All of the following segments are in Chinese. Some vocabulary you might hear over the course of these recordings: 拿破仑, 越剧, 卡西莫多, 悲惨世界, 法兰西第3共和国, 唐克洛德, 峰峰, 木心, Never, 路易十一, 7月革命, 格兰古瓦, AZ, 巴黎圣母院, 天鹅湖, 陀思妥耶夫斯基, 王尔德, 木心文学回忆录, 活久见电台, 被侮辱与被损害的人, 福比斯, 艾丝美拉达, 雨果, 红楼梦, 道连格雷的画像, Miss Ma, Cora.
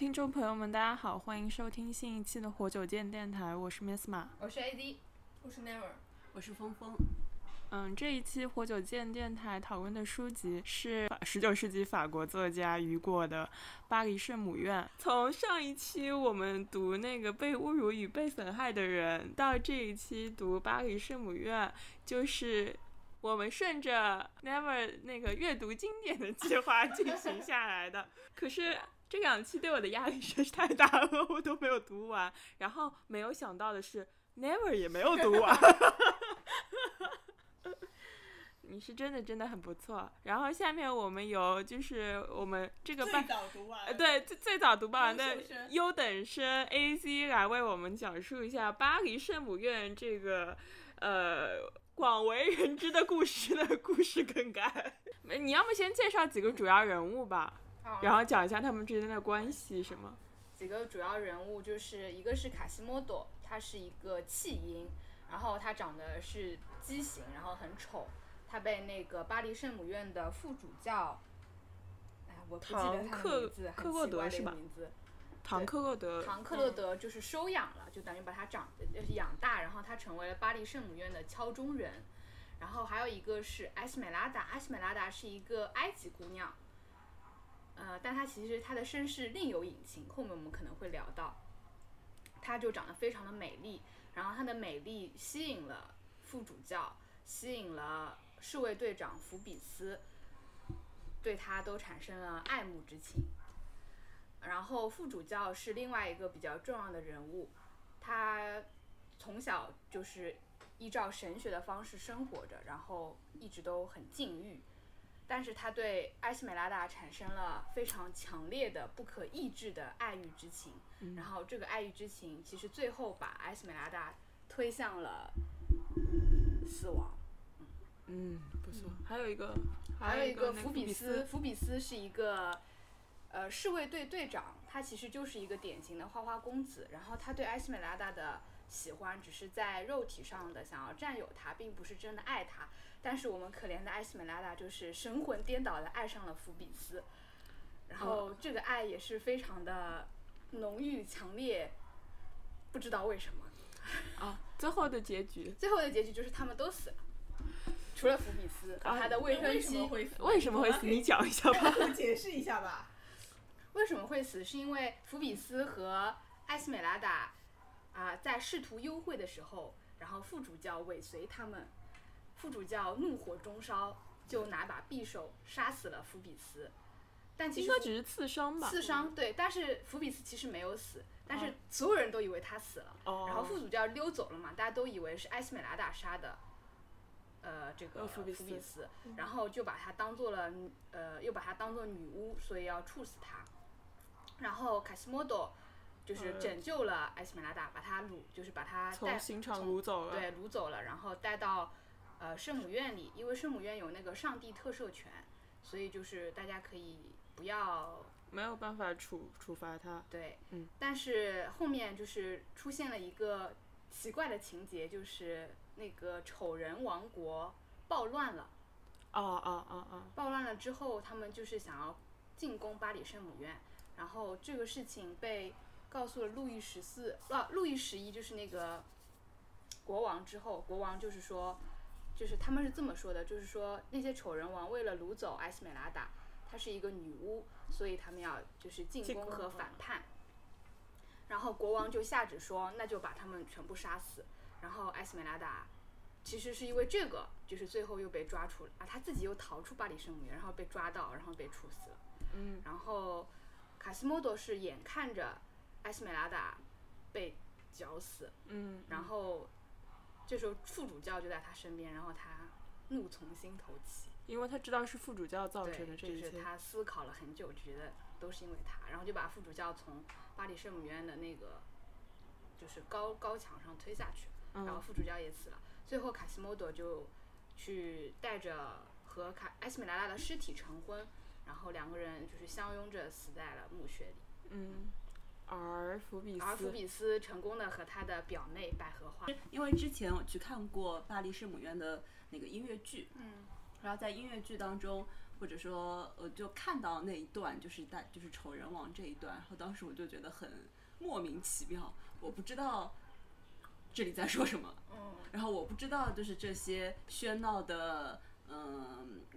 听众朋友们，大家好，欢迎收听新一期的活久见电台，我是 Miss Ma， 我是 AZ， 我是 Never， 我是峰峰。这一期活久见电台讨论的书籍是19世纪法国作家雨果的《巴黎圣母院》。从上一期我们读那个被侮辱与被损害的人，到这一期读《巴黎圣母院》，就是我们顺着 Never 那个阅读经典的计划进行下来的。可是这两期对我的压力实在是太大了，我都没有读完。然后没有想到的是 Never 也没有读完。你是真的很不错。然后下面我们有就是我们这个最早读完，对，最早读完的优等生 AZ 来为我们讲述一下巴黎圣母院这个广为人知的故事梗概。你要么先介绍几个主要人物吧，然后讲一下他们之间的关系什么。几个主要人物就是一个是卡西莫多，他是一个弃婴，然后他长得是畸形，然后很丑。他被那个巴黎圣母院的副主教，我不记得他的名字，很奇怪的一个名字，唐克洛德就是收养了，就等于把他养大，然后他成为了巴黎圣母院的敲钟人。然后还有一个是艾丝美拉达是一个埃及姑娘，但她其实她的身世另有隐情，后面我们可能会聊到。她就长得非常的美丽，然后她的美丽吸引了副主教，吸引了侍卫队长福比斯，对他都产生了爱慕之情。然后副主教是另外一个比较重要的人物，他从小就是依照神学的方式生活着，然后一直都很禁欲，但是他对艾丝美拉达产生了非常强烈的不可抑制的爱欲之情，然后这个爱欲之情其实最后把艾丝美拉达推向了死亡。不错。还有一个福比斯是一个侍卫队队长，他其实就是一个典型的花花公子，然后他对艾丝美拉达的喜欢只是在肉体上的想要占有他，并不是真的爱他。但是我们可怜的艾丝美拉达就是神魂颠倒的爱上了福比斯，然后这个爱也是非常的浓郁强烈，不知道为什么。最后的结局就是他们都死了，除了福比斯和他的未婚妻。为什么会死？你讲一下吧，解释一下吧。为什么会死？是因为福比斯和艾丝美拉达在试图幽会的时候，然后副主教尾随他们，副主教怒火中烧，就拿把匕首杀死了福比斯。但其实应该只是刺伤吧？刺伤，对。但是福比斯其实没有死，但是所有人都以为他死了。然后副主教溜走了嘛，大家都以为是艾丝美拉达杀的，这个福比斯，然后就把他当做了又把他当做女巫，所以要处死他。然后卡西莫多就是拯救了艾丝美拉达，把他带从刑场掳走了，然后带到圣母院里，因为圣母院有那个上帝特赦权，所以就是大家可以不要。没有办法处罚他。对，但是后面就是出现了一个奇怪的情节，就是那个丑人王国暴乱了。暴乱了之后，他们就是想要进攻巴黎圣母院，然后这个事情被告诉了路易十一，就是那个国王之后，国王就是说，就是他们是这么说的，就是说那些丑人王为了掳走艾丝美拉达，她是一个女巫，所以他们要就是进攻和反叛。然后国王就下旨说，那就把他们全部杀死。然后艾丝美拉达其实是因为这个，就是最后又被抓出了，他自己又逃出巴黎圣母院，然后被抓到，然后被处死了。然后卡西莫多是眼看着艾丝美拉达被绞死，然后这时候副主教就在他身边，然后他怒从心头起，因为他知道是副主教造成的这一切。就是他思考了很久，觉得都是因为他，然后就把副主教从巴黎圣母院的那个就是高墙上推下去，然后副主教也死了。最后卡西莫多就去带着和艾丝美拉达的尸体成婚，然后两个人就是相拥着死在了墓穴里。而福比斯成功的和他的表妹百合花，因为之前我去看过巴黎圣母院的那个音乐剧，然后在音乐剧当中或者说就看到那一段就是仇人王这一段，然后当时我就觉得很莫名其妙，我不知道这里在说什么，然后我不知道就是这些喧闹的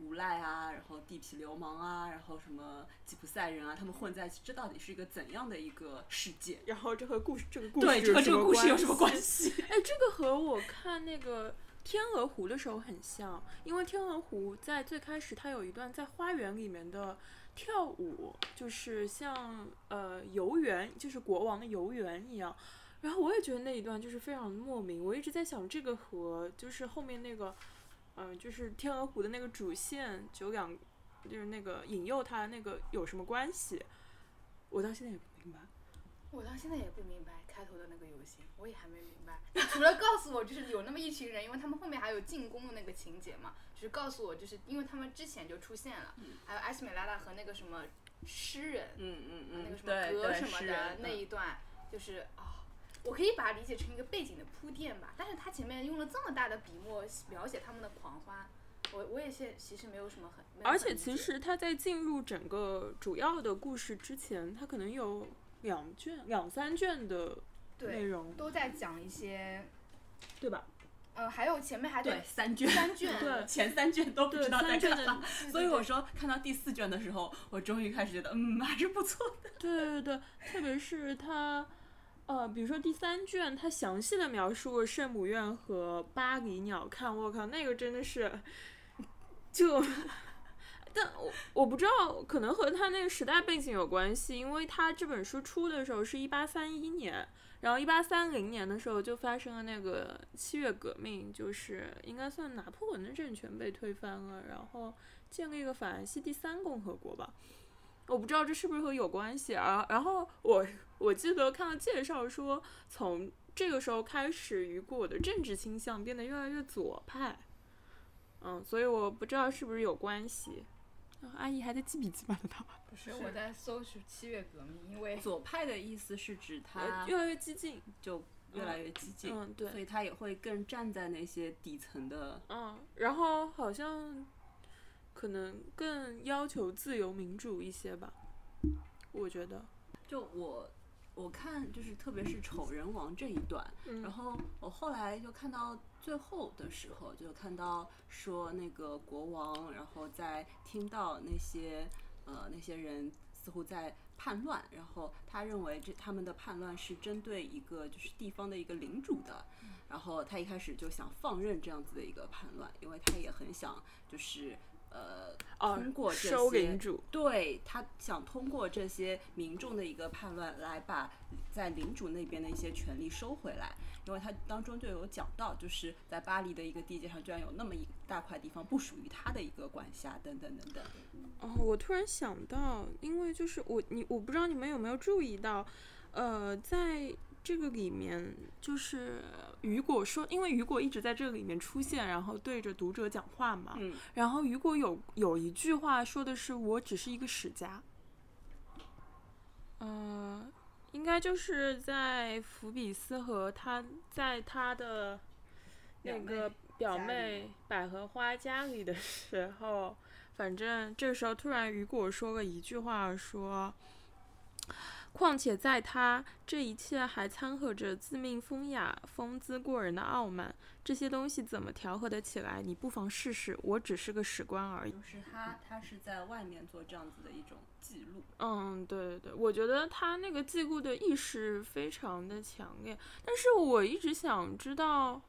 无赖啊，然后地痞流氓啊，然后什么吉普赛人啊，他们混在一起，这到底是一个怎样的一个世界？然后这和这个故事对这和这个故事有什么关系？哎，这个和我看那个天鹅湖的时候很像，因为天鹅湖在最开始它有一段在花园里面的跳舞，就是像游园，就是国王的游园一样。然后我也觉得那一段就是非常莫名，我一直在想这个和就是后面那个就是天鹅湖的那个主线九两，就是那个引诱他那个有什么关系？我到现在也不明白。我到现在也不明白开头的那个游戏，我也还没明白。除了告诉我就是有那么一群人，因为他们后面还有进攻的那个情节嘛，就是告诉我就是因为他们之前就出现了，还有艾丝美拉达和那个什么诗人，那个什么歌什么的那一段，就是我可以把它理解成一个背景的铺垫吧，但是他前面用了这么大的笔墨描写他们的狂欢，我也其实没有什么很，而且其实他在进入整个主要的故事之前，他可能有两三卷的内容，对，都在讲一些，对吧？还有前面还对三卷，对，前三卷都不知道在干嘛，所以我说看到第四卷的时候，我终于开始觉得还是不错的。对对对，特别是他。比如说第三卷，它详细的描述了圣母院和巴黎鸟瞰，我靠，那个真的是，但我不知道，可能和它那个时代背景有关系，因为它这本书出的时候是1831年，然后1830年的时候就发生了那个7月革命，就是应该算拿破仑的政权被推翻了，然后建立了法兰西第3共和国吧。我不知道这是不是和有关系啊？然后我记得看到介绍说，从这个时候开始，雨果的政治倾向变得越来越左派，所以我不知道是不是有关系。阿姨还在记笔记吗？不是，我在搜索7月革命，因为左派的意思是指他越来越激进，就越来越激进，对，所以他也会更站在那些底层的，然后好像。可能更要求自由民主一些吧，我觉得。就我看就是特别是仇人王这一段，然后我后来就看到最后的时候，就看到说那个国王，然后在听到那些人似乎在叛乱，然后他认为他们的叛乱是针对一个就是地方的一个领主的。然后他一开始就想放任这样子的一个叛乱，因为他也很想就是。通过这些，对，他想通过这些民众的一个叛乱来把在领主那边的一些权利收回来，因为他当中就有讲到，就是在巴黎的一个地界上居然有那么一大块地方不属于他的一个管辖等等等等。我突然想到，因为就是我不知道你们有没有注意到，在这个里面就是雨果说，因为雨果一直在这个里面出现，然后对着读者讲话嘛。然后雨果有一句话说的是“我只是一个史家”，应该就是在福比斯和他在他的那个表妹百合花家里的时候，反正这时候突然雨果说了一句话说。况且在他这一切还掺和着自命风雅、风姿过人的傲慢，这些东西怎么调和得起来？你不妨试试。我只是个史官而已。就是他是在外面做这样子的一种记录。对对对，我觉得他那个记录的意识非常的强烈。但是我一直想知道，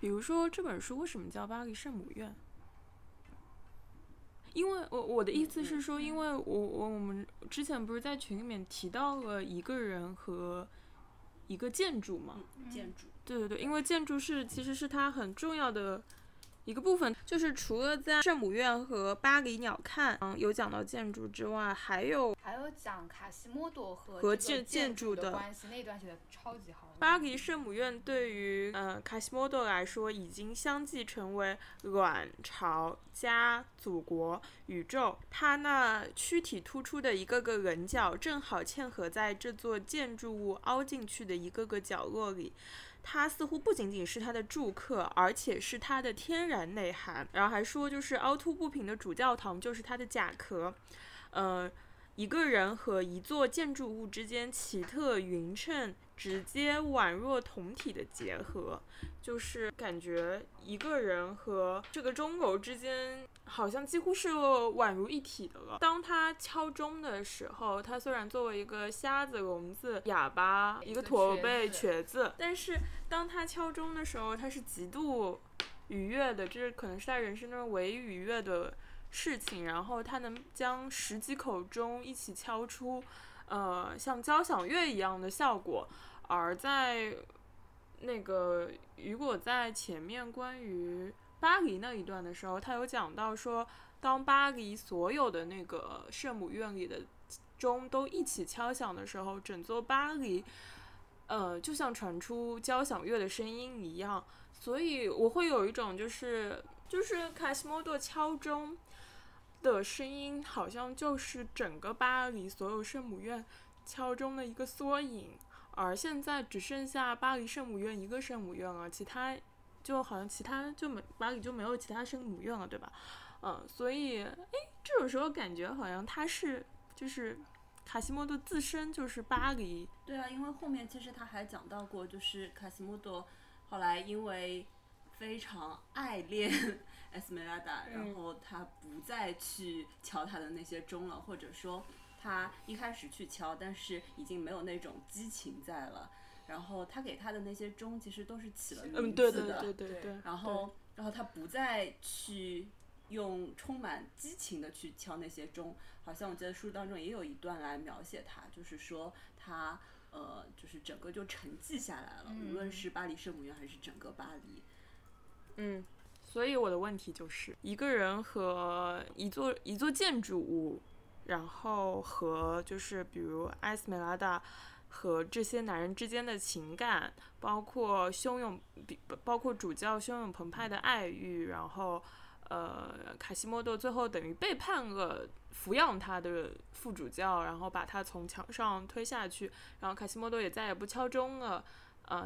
比如说这本书为什么叫《巴黎圣母院》？因为我的意思是说，因为我们之前不是在群里面提到了一个人和一个建筑嘛，建筑，对对对，因为建筑其实是它很重要的一个部分，就是除了在圣母院和巴黎鸟瞰有讲到建筑之外，还有讲卡西莫多和建筑的关系，那段写的超级好。巴黎圣母院对于卡西莫多来说，已经相继成为卵巢、家、祖国、宇宙。他那躯体突出的一个个棱角，正好嵌合在这座建筑物凹进去的一个个角落里。它似乎不仅仅是它的住客，而且是它的天然内涵。然后还说，就是凹凸不平的主教堂就是它的甲壳。一个人和一座建筑物之间奇特匀称，直接宛若同体的结合，就是感觉一个人和这个钟楼之间好像几乎是宛如一体的了。当他敲钟的时候，他虽然作为一个瞎子、聋子、哑巴、一个驼背、瘸子，但是当他敲钟的时候，他是极度愉悦的，这可能是他人生中唯一愉悦的事情。然后他能将十几口钟一起敲出像交响乐一样的效果。而在那个雨果在前面关于巴黎那一段的时候，他有讲到说，当巴黎所有的那个圣母院里的钟都一起敲响的时候，整座巴黎就像传出交响乐的声音一样。所以我会有一种就是卡西莫多敲钟的声音好像就是整个巴黎所有圣母院敲钟的一个缩影，而现在只剩下巴黎圣母院一个圣母院了，巴黎就没有其他圣母院了，对吧？所以这种时候感觉好像它是就是卡西莫多自身就是巴黎。对啊，因为后面其实他还讲到过，就是卡西莫多后来因为非常爱恋艾丝美拉达，然后他不再去敲他的那些钟了，或者说他一开始去敲，但是已经没有那种激情在了。然后他给他的那些钟其实都是起了名字的，对。然后他不再去用充满激情的去敲那些钟，好像我记得书当中也有一段来描写他，就是说他就是整个就沉寂下来了，无论是巴黎圣母院还是整个巴黎。所以我的问题就是，一个人和一座建筑物，然后和就是比如艾丝美拉达和这些男人之间的情感，包括主教汹涌澎湃的爱欲，然后卡西莫多最后等于背叛了抚养他的副主教，然后把他从墙上推下去，然后卡西莫多也再也不敲钟了。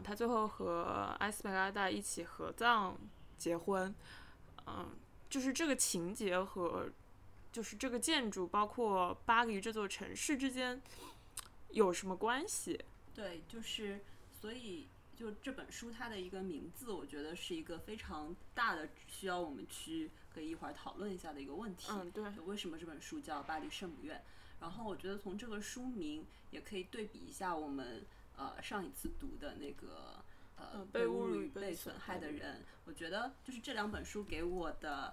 他最后和艾丝美拉达一起合葬结婚。就是这个情节和就是这个建筑包括巴黎这座城市之间有什么关系？对，就是所以就这本书它的一个名字我觉得是一个非常大的需要我们去可以一会儿讨论一下的一个问题。对，为什么这本书叫巴黎圣母院？然后我觉得从这个书名也可以对比一下我们上一次读的那个被侮辱与被损害的人。我觉得就是这两本书给我的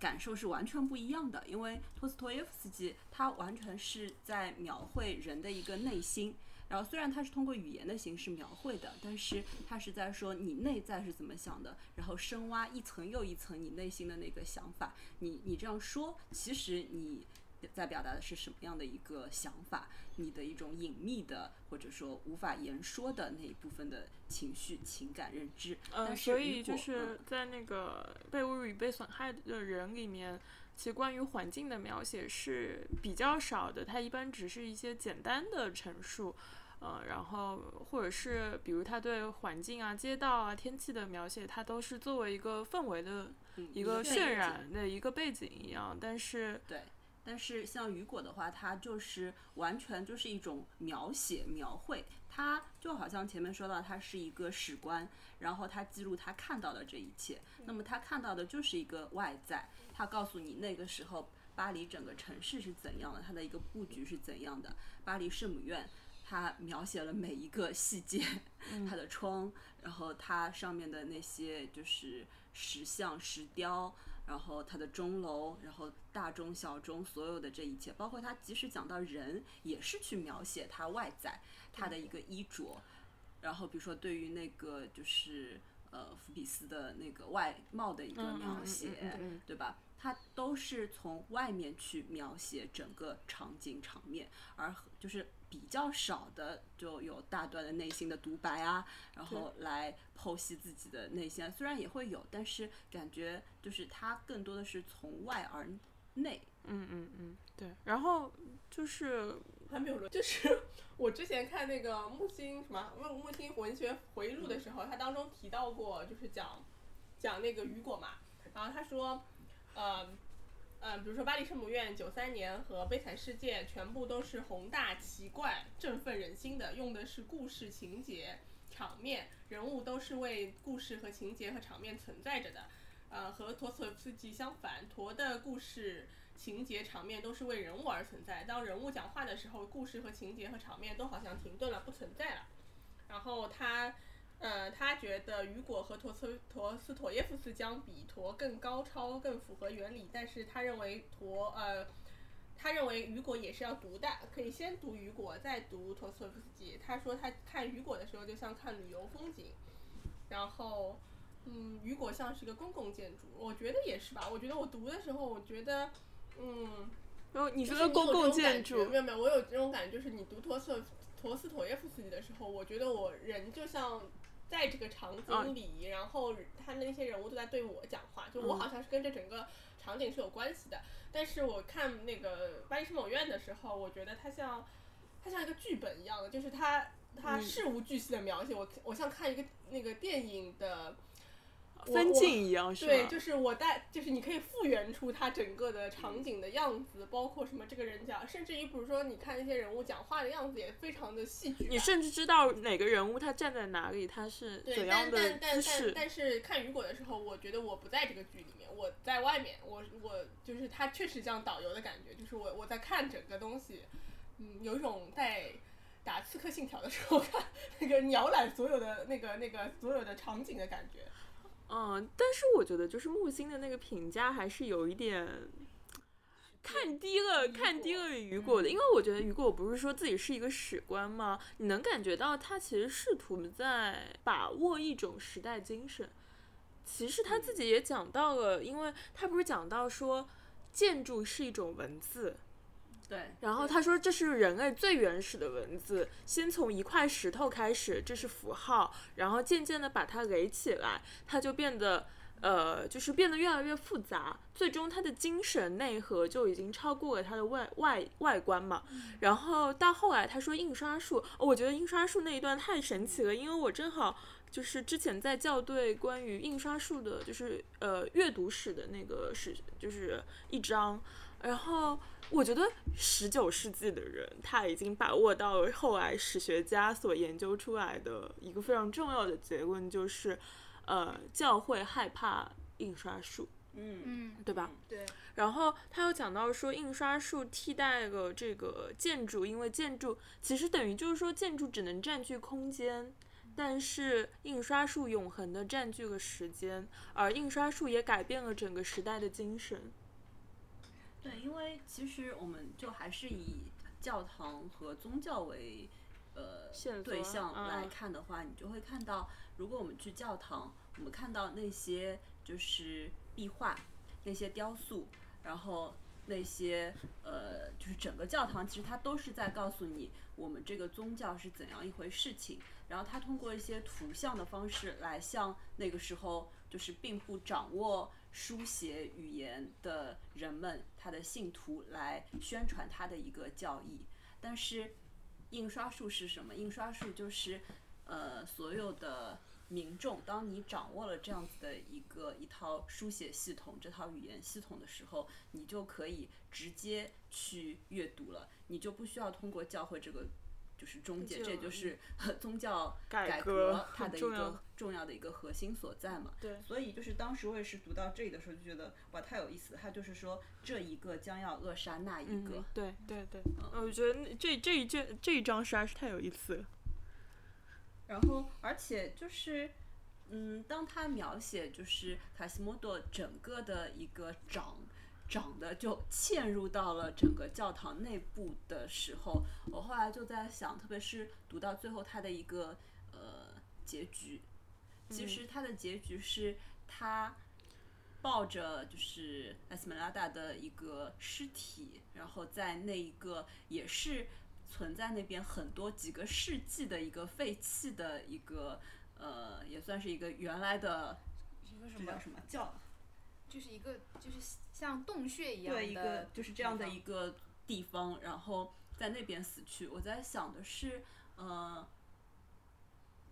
感受是完全不一样的，因为托斯托耶夫斯基他完全是在描绘人的一个内心，然后虽然他是通过语言的形式描绘的，但是他是在说你内在是怎么想的，然后深挖一层又一层你内心的那个想法，你这样说其实你在表达的是什么样的一个想法，你的一种隐秘的或者说无法言说的那一部分的情绪情感认知。所以就是在那个被侮辱与被损害的人里面，其实关于环境的描写是比较少的，它一般只是一些简单的陈述。然后或者是比如他对环境啊、街道啊、天气的描写，它都是作为一个氛围的一个渲染的一个背景一样。但是像雨果的话，它就是完全就是一种描写描绘，它就好像前面说到它是一个史观，然后它记录它看到的这一切。那么它看到的就是一个外在，它告诉你那个时候巴黎整个城市是怎样的，它的一个布局是怎样的。巴黎圣母院它描写了每一个细节，它的窗，然后它上面的那些就是石像石雕，然后它的钟楼，然后大钟小钟，所有的这一切，包括它即使讲到人也是去描写它外在，它的一个衣着。然后比如说对于那个就是福比斯的那个外貌的一个描写，对吧？它都是从外面去描写整个场景场面，而就是比较少的就有大段的内心的独白啊，然后来剖析自己的内心。虽然也会有，但是感觉就是它更多的是从外而内。对。然后就是还没有轮，就是我之前看那个木心什么木心文学回忆录的时候，他当中提到过，就是讲那个雨果嘛，然后他说，比如说《巴黎圣母院》93年和《悲惨世界》全部都是宏大、奇怪、振奋人心的，用的是故事情节、场面、人物都是为故事和情节和场面存在着的。和陀思妥耶夫斯基相反，陀的故事、情节、场面都是为人物而存在。当人物讲话的时候，故事和情节和场面都好像停顿了，不存在了。然后他觉得雨果和陀思妥耶夫斯相比，陀更高超、更符合原理。但是他认为雨果也是要读的，可以先读雨果，再读陀思妥耶夫斯基。他说他看雨果的时候就像看旅游风景，然后雨果像是一个公共建筑，我觉得也是吧。我觉得我读的时候，我觉得然后你说的公共建筑，没有，我有这种感觉，就是你读陀思妥耶夫斯基的时候，我觉得我人就像在这个场景里，然后他那些人物都在对我讲话，就我好像是跟这整个场景是有关系的。但是我看那个《巴黎圣母院》的时候，我觉得它像一个剧本一样的，就是它事无巨细的描写我像看一个那个电影的分镜一样，是吧？对，就是就是你可以复原出他整个的场景的样子，包括什么这个人讲，甚至于比如说你看那些人物讲话的样子也非常的戏剧，你甚至知道哪个人物他站在哪里，他是怎样的姿势。但是看雨果的时候，我觉得我不在这个剧里面，我在外面，我就是他确实像导游的感觉，就是我在看整个东西，有一种在打刺客信条的时候看那个鸟览所有的那个所有的场景的感觉。但是我觉得就是木心的那个评价还是有一点看低了雨果的，因为我觉得雨果不是说自己是一个史官吗？你能感觉到他其实试图在把握一种时代精神。其实他自己也讲到了，因为他不是讲到说建筑是一种文字，对，然后他说这是人类最原始的文字，先从一块石头开始，这是符号，然后渐渐的把它垒起来，它就变得就是变得越来越复杂，最终它的精神内核就已经超过了它的外观嘛。然后到后来他说印刷术，我觉得印刷术那一段太神奇了，因为我正好就是之前在校对关于印刷术的，就是阅读史的那个史，就是一章。然后我觉得19世纪的人他已经把握到了后来史学家所研究出来的一个非常重要的结论，就是教会害怕印刷术，对吧？对。然后他又讲到说印刷术替代了这个建筑，因为建筑其实等于就是说建筑只能占据空间，但是印刷术永恒的占据了时间，而印刷术也改变了整个时代的精神。对，因为其实我们就还是以教堂和宗教为对象来看的话，你就会看到，如果我们去教堂，我们看到那些就是壁画、那些雕塑，然后那些就是整个教堂，其实它都是在告诉你我们这个宗教是怎样一回事情。然后它通过一些图像的方式来向那个时候就是并不掌握书写语言的人们，他的信徒来宣传他的一个教义。但是印刷术是什么？印刷术就是所有的民众，当你掌握了这样子的一套书写系统，这套语言系统的时候，你就可以直接去阅读了，你就不需要通过教会这个就是中介，这就是宗教改革它的一个重要的一个核心所在嘛。对，所以就是当时我也是读到这里的时候就觉得哇太有意思，它就是说这一个将要扼杀那一个。对对对，我觉得这一章实在是太有意思了。然后而且就是当他描写就是卡西莫多整个的一个长的就嵌入到了整个教堂内部的时候，我后来就在想，特别是读到最后他的一个结局，其实他的结局是他抱着就是艾丝美拉达的一个尸体，然后在那一个也是存在那边很多几个世纪的一个废弃的一个也算是一个原来的什么教，就是一个就是像洞穴一样的，对，一个就是这样的一个地方。然后在那边死去。我在想的是，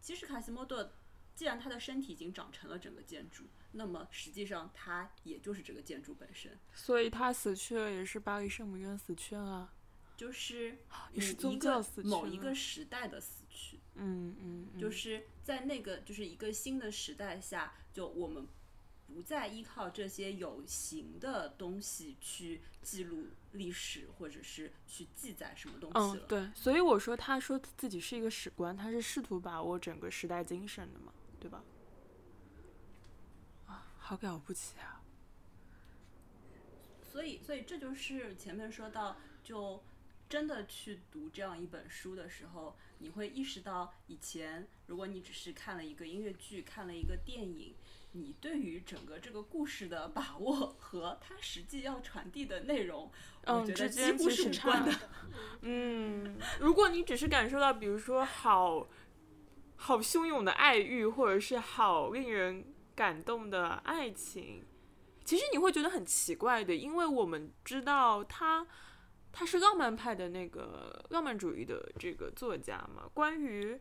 其实卡西莫多，既然他的身体已经长成了整个建筑，那么实际上他也就是这个建筑本身。所以他死去了也是巴黎圣母院死去了，就是也是宗教死去，某一个时代的死去。就是在那个就是一个新的时代下，就我们不再依靠这些有形的东西去记录历史或者是去记载什么东西了。对，所以我说他说自己是一个史官，他是试图把握整个时代精神的嘛，对吧？啊，好了不起啊！所以这就是前面说到，就真的去读这样一本书的时候，你会意识到以前如果你只是看了一个音乐剧，看了一个电影，你对于整个这个故事的把握和它实际要传递的内容，我觉得几乎是无关的。如果你只是感受到，比如说好汹涌的爱欲，或者是好令人感动的爱情，其实你会觉得很奇怪的，因为我们知道他是浪漫派的那个浪漫主义的这个作家嘛，关于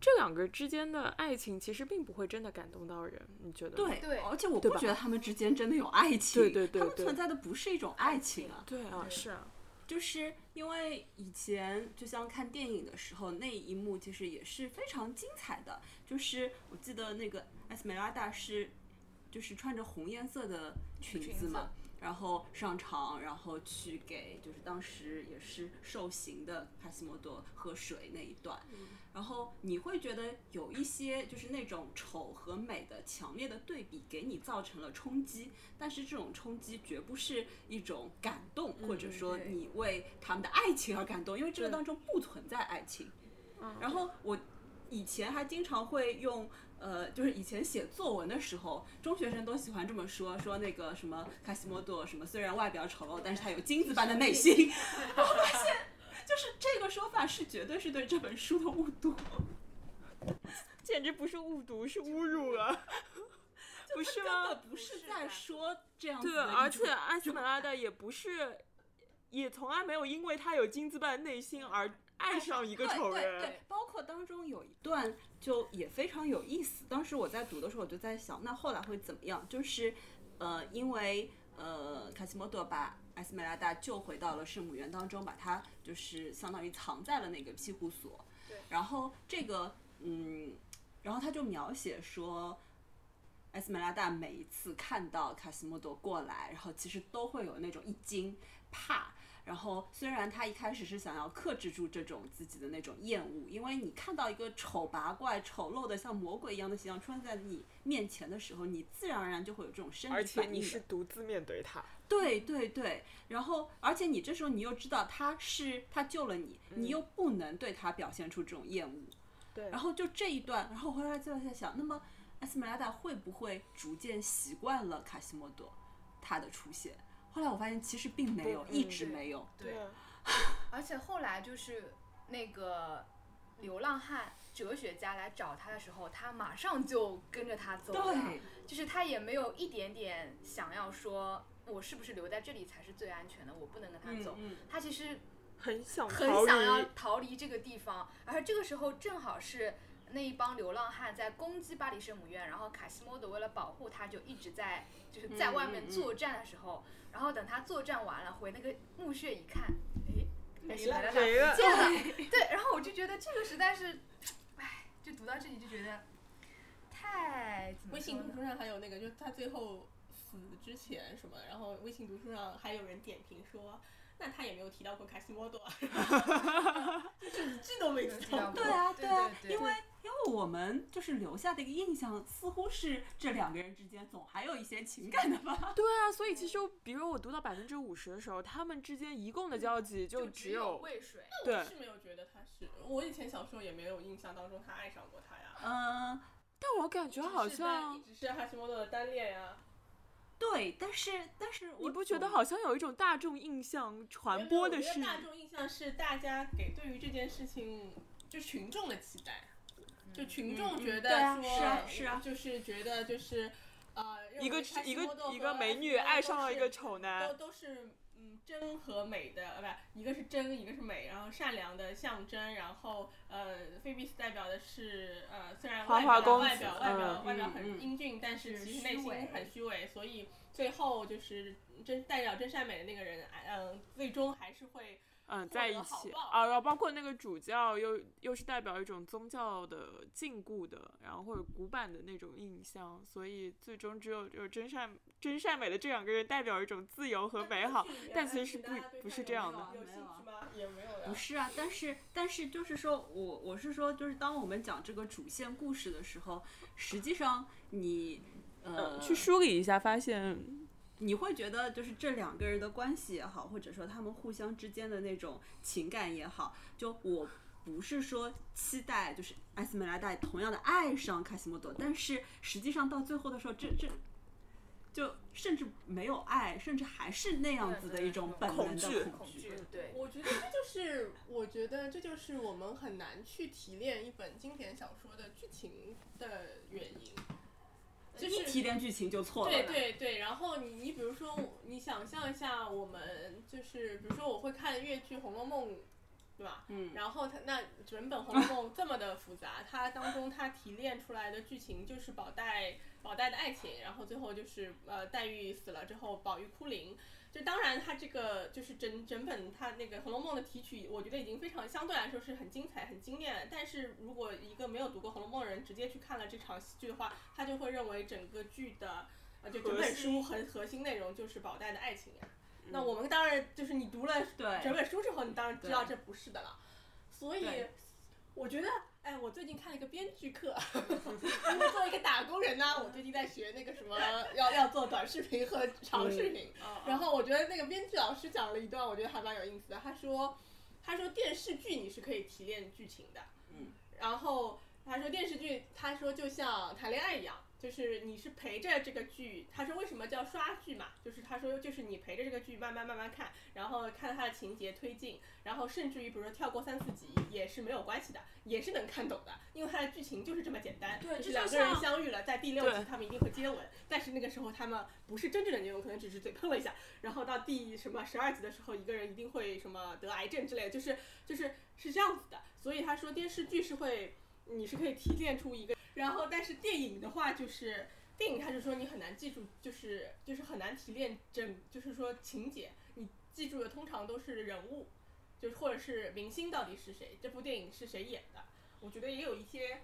这两个之间的爱情其实并不会真的感动到人，你觉得？对，而且我不觉得他们之间真的有爱情。对，他们存在的不是一种爱情啊。对，是啊，就是因为以前就像看电影的时候，那一幕其实也是非常精彩的。就是我记得那个艾丝美拉达是就是穿着红颜色的裙子嘛，然后上场，然后去给就是当时也是受刑的卡西莫多喝水那一段，然后你会觉得有一些就是那种丑和美的强烈的对比给你造成了冲击，但是这种冲击绝不是一种感动，或者说你为他们的爱情而感动，因为这个当中不存在爱情。然后我以前还经常会用就是以前写作文的时候，中学生都喜欢这么说那个什么卡西莫多什么，虽然外表丑陋，但是他有金子般的内心。我发现，就是这个说法是绝对是对这本书的误读，简直不是误读，是侮辱了。不是吗？根本不是在说这样子的。对，而且艾丝美拉达也不是，也从来没有因为他有金子般的内心而爱上一个丑人。对，包括当中有一段就也非常有意思。当时我在读的时候，我就在想，那后来会怎么样？就是，因为卡西莫多把艾丝美拉达救回到了圣母园当中，把他就是相当于藏在了那个庇护所。对。然后这个，然后他就描写说，艾丝美拉达每一次看到卡西莫多过来，然后其实都会有那种一惊怕。然后虽然他一开始是想要克制住这种自己的那种厌恶，因为你看到一个丑八怪丑陋的像魔鬼一样的形象出现在你面前的时候，你自然而然就会有这种身体反应，而且你是独自面对他。对，然后而且你这时候你又知道他救了你，你又不能对他表现出这种厌恶。对，然后就这一段，然后回来就在想，那么艾丝美拉达会不会逐渐习惯了卡西莫多他的出现？后来我发现其实并没有，一直没有。对，而且后来就是那个流浪汉哲学家来找他的时候，他马上就跟着他走了。对，就是他也没有一点点想要说我是不是留在这里才是最安全的，我不能跟他走。他其实很想要逃离这个地方，而这个时候正好是那一帮流浪汉在攻击巴黎圣母院，然后卡西莫多为了保护他，就一直在就是在外面作战的时候，然后等他作战完了回那个墓穴一看，没了，不见了。对，然后我就觉得这个实在是，哎，就读到这里就觉得太……微信读书上还有那个，就是他最后死之前什么，然后微信读书上还有人点评说，那他也没有提到过卡西莫多，就是一句都没提到过。对啊，因为我们就是留下的一个印象，似乎是这两个人之间总还有一些情感的吧？对啊，所以其实比如我读到50%的时候，他们之间一共的交集就只有渭水。那我是没有觉得他是，我以前小时候也没有印象当中他爱上过他呀。但我感觉好像只是卡西莫多的单恋呀。对，但是你不觉得好像有一种大众印象传播的是？我觉得大众印象是大家给对于这件事情就群众的期待，就群众觉得说，是啊，就是觉得就是一个美女爱上了一个丑男，都是真和美的不，一个是真，一个是美，然后善良的象征，然后菲比斯代表的是虽然外表很英俊，但是其实内心很虚伪，所以最后就是代表真善美的那个人，最终还是会。在一起啊，然后包括那个主教又是代表一种宗教的禁锢的，然后或者古板的那种印象，所以最终只有真善美的这两个人代表一种自由和美好，但其实是不是这样的，有兴趣吗？也没有的，不是啊。但是就是说我是说，就是当我们讲这个主线故事的时候，实际上你去梳理一下，发现。你会觉得就是这两个人的关系也好，或者说他们互相之间的那种情感也好，就我不是说期待就是艾丝美拉达同样的爱上卡西莫多，但是实际上到最后的时候，这就甚至没有爱，甚至还是那样子的一种本能的恐惧。对，我觉得这就是我们很难去提炼一本经典小说的剧情的原因。就是一提炼剧情就错了。对对对，然后你比如说，你想象一下，我们就是比如说我会看越剧《红楼梦》，对吧？嗯。然后那整本《红楼梦》这么的复杂，它当中它提炼出来的剧情就是宝黛的爱情，然后最后就是黛玉死了之后，宝玉哭灵。就当然，它这个就是整本它那个《红楼梦》的提取，我觉得已经非常相对来说是很精彩、很精炼了。但是如果一个没有读过《红楼梦》的人直接去看了这场戏剧的话，他就会认为整个剧的就整本书很核心内容就是宝黛的爱情呀。那我们当然就是你读了整本书之后，你当然知道这不是的了。所以我觉得，哎，我最近看了一个编剧课，因为作为一个打工人呢，我最近在学那个什么要做短视频和长视频，然后我觉得那个编剧老师讲了一段，我觉得还蛮有意思的。他说电视剧你是可以提炼剧情的，然后他说电视剧，他说就像谈恋爱一样，就是你是陪着这个剧，他说为什么叫刷剧嘛，就是他说就是你陪着这个剧慢慢看，然后看他的情节推进，然后甚至于比如说跳过3-4集也是没有关系的，也是能看懂的，因为他的剧情就是这么简单。对，就是两个人相遇了，在第6集他们一定会接吻，但是那个时候他们不是真正的接吻，可能只是嘴碰了一下，然后到第12集的时候，一个人一定会什么得癌症之类的，就是这样子的。所以他说电视剧是会你是可以提炼出一个。然后，但是电影的话，就是电影，它就说你很难记住，就是很难提炼就是说情节，你记住的通常都是人物，就是或者是明星到底是谁，这部电影是谁演的。我觉得也有一些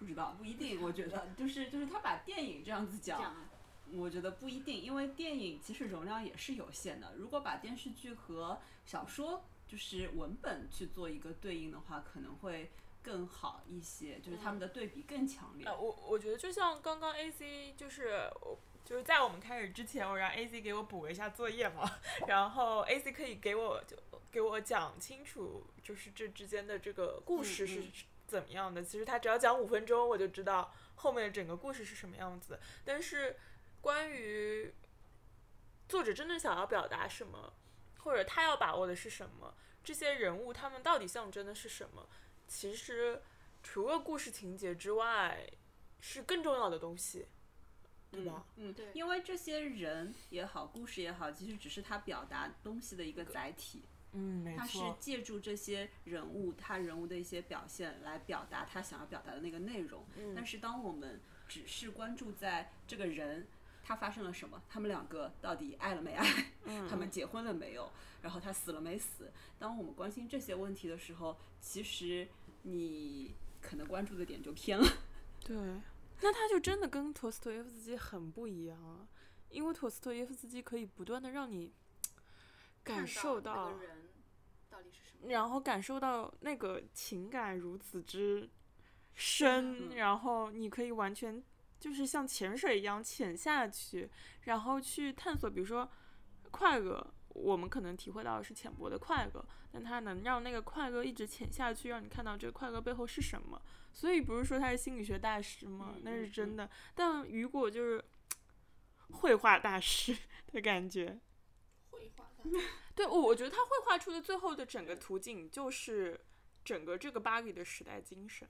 不知道，不一定。我觉得就是他把电影这样子讲，我觉得不一定，因为电影其实容量也是有限的。如果把电视剧和小说就是文本去做一个对应的话，可能会。更好一些，就是他们的对比更强烈。我觉得就像刚刚 AC 就是在我们开始之前，我让 AC 给我补了一下作业嘛，然后 AC 可以给我讲清楚，就是这之间的这个故事是怎么样的。其实他只要讲5分钟，我就知道后面的整个故事是什么样子。但是关于作者真正想要表达什么，或者他要把握的是什么，这些人物他们到底象征的是什么？其实除了故事情节之外是更重要的东西，对吧？对，因为这些人也好故事也好，其实只是他表达东西的一个载体。没错，他是借助这些人物他人物的一些表现来表达他想要表达的那个内容。但是当我们只是关注在这个人他发生了什么，他们两个到底爱了没爱，他们结婚了没有，然后他死了没死，当我们关心这些问题的时候，其实你可能关注的点就偏了。对，那他就真的跟陀思妥耶夫斯基很不一样啊，因为陀思妥耶夫斯基可以不断的让你感受到那个人到底是什么，然后感受到那个情感如此之深，然后你可以完全就是像潜水一样潜下去，然后去探索。比如说快乐，我们可能体会到的是浅薄的快乐，但它能让那个快乐一直潜下去，让你看到这个快乐背后是什么。所以不是说他是心理学大师吗？那是真的。但雨果就是绘画大师的感觉，绘画大师。对，我觉得他绘画出的最后的整个图景就是整个这个巴黎的时代精神。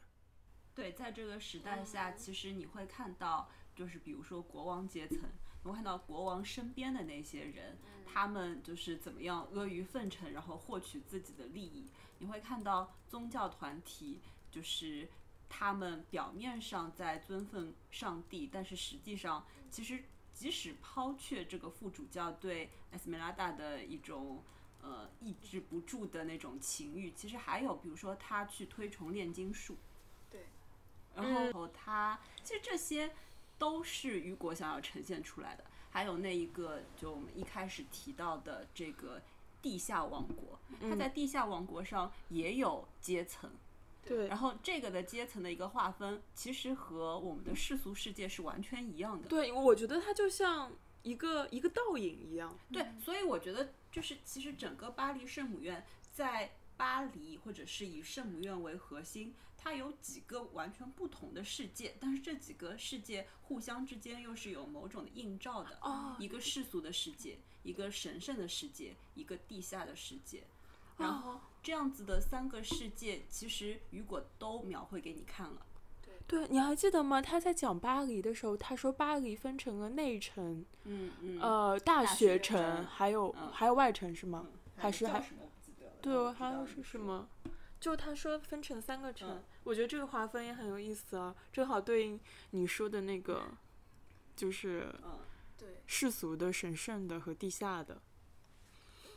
对，在这个时代下，其实你会看到，就是比如说国王阶层，能看到国王身边的那些人，他们就是怎么样阿谀奉承，然后获取自己的利益。你会看到宗教团体，就是他们表面上在尊奉上帝，但是实际上其实即使抛却这个副主教对艾丝美拉达的一种抑制不住的那种情欲，其实还有比如说他去推崇炼金术，对，然后他其实这些都是雨果想要呈现出来的。还有那一个就我们一开始提到的这个地下王国，他在地下王国上也有阶层，对，然后这个的阶层的一个划分其实和我们的世俗世界是完全一样的。对，我觉得它就像一个倒影一样。对，所以我觉得就是其实整个巴黎圣母院，在巴黎或者是以圣母院为核心，它有几个完全不同的世界，但是这几个世界互相之间又是有某种的映照的，一个世俗的世界，一个神圣的世界，一个地下的世界，然后这样子的三个世界其实雨果都描绘给你看了。对，你还记得吗？他在讲巴黎的时候，他说巴黎分成了内城、大学城还有外城是吗？还是还对，还有是什么？就他说分成三个城，我觉得这个划分也很有意思啊，正好对应你说的那个，就是世俗的、神圣的和地下的。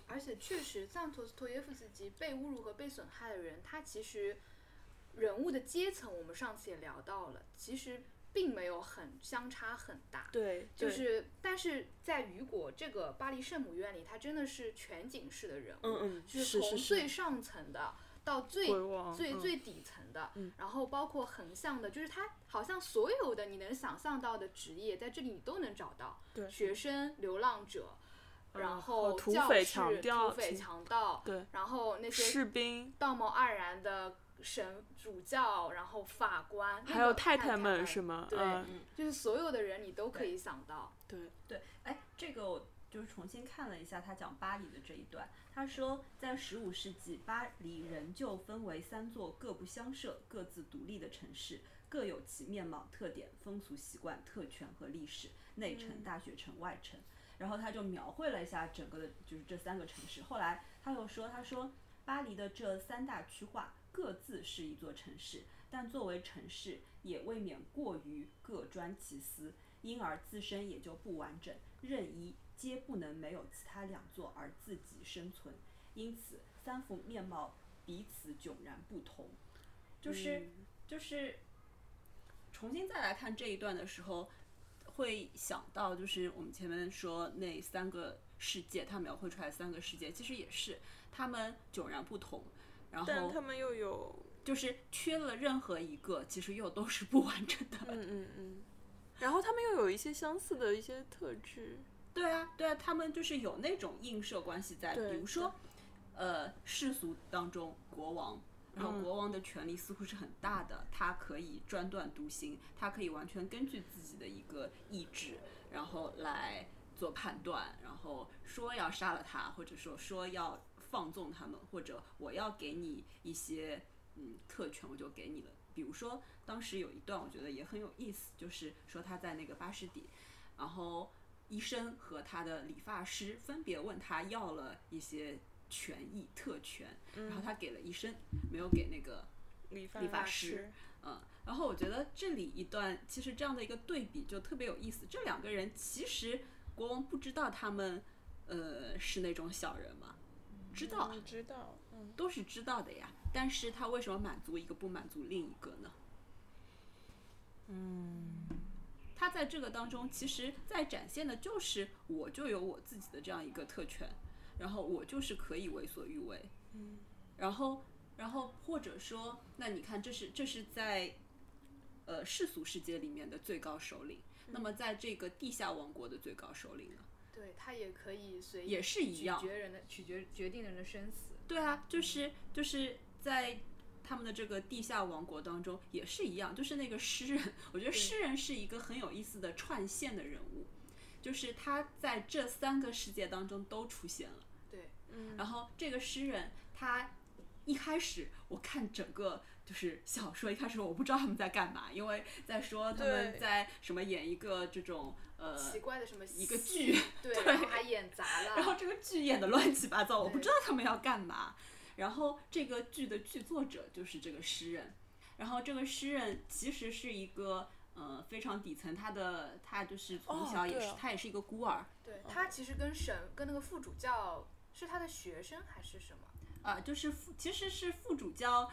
而且确实，像陀耶夫斯基被侮辱和被损害的人，他其实。人物的阶层我们上次也聊到了，其实并没有很相差很大。 对，就是但是在雨果这个巴黎圣母院里，他真的是全景式的人物，就是从最上层的到最底层的，然后包括横向的，就是他好像所有的你能想象到的职业在这里你都能找到。对，学生、流浪者，然后土匪、强盗，对，然后那些士兵、道貌岸然的神主教，然后法官，还有太太们是吗？对，就是所有的人你都可以想到。对，哎，这个我就是重新看了一下他讲巴黎的这一段，他说在15世纪，巴黎仍旧分为三座各不相涉、各自独立的城市，各有其面貌、特点、风俗习惯、特权和历史，内城、大学城、外城。然后他就描绘了一下整个的就是这三个城市。后来他又说，他说巴黎的这三大区划各自是一座城市，但作为城市也未免过于各专其司，因而自身也就不完整任一，皆不能没有其他两座而自己生存，因此三幅面貌彼此迥然不同。就是重新再来看这一段的时候，会想到就是我们前面说那三个世界，他描绘出来三个世界其实也是他们迥然不同，然后但他们又有就是缺了任何一个其实又都是不完整的。然后他们又有一些相似的一些特质。对啊，他们就是有那种映射关系在，比如说世俗当中国王，然后国王的权力似乎是很大的，他可以专断独行，他可以完全根据自己的一个意志然后来做判断，然后说要杀了他，或者说要放纵他们，或者我要给你一些特权我就给你了。比如说当时有一段我觉得也很有意思，就是说他在那个巴士底，然后医生和他的理发师分别问他要了一些权益特权，然后他给了医生，没有给那个理发师。然后我觉得这里一段其实这样的一个对比就特别有意思，这两个人其实国王不知道他们是那种小人嘛，知道，都是知道的呀，但是他为什么满足一个不满足另一个呢？他在这个当中其实在展现的就是我就有我自己的这样一个特权，然后我就是可以为所欲为。然后或者说那你看这是在世俗世界里面的最高首领，那么在这个地下王国的最高首领呢？对，他也可以随意决定人的生死。对啊，就是在他们的这个地下王国当中也是一样，就是那个诗人，我觉得诗人是一个很有意思的串线的人物，就是他在这三个世界当中都出现了。对，然后这个诗人他一开始我看整个就是小说，一开始我不知道他们在干嘛，因为在说他们在什么演一个这种奇怪的什么一个剧，对，然后还演砸了，然后这个剧演的乱七八糟，我不知道他们要干嘛。然后这个剧的剧作者就是这个诗人，然后这个诗人其实是一个非常底层，他就是从小也是、他也是一个孤儿，对，他其实跟那个副主教是他的学生还是什么啊？就是其实是副主教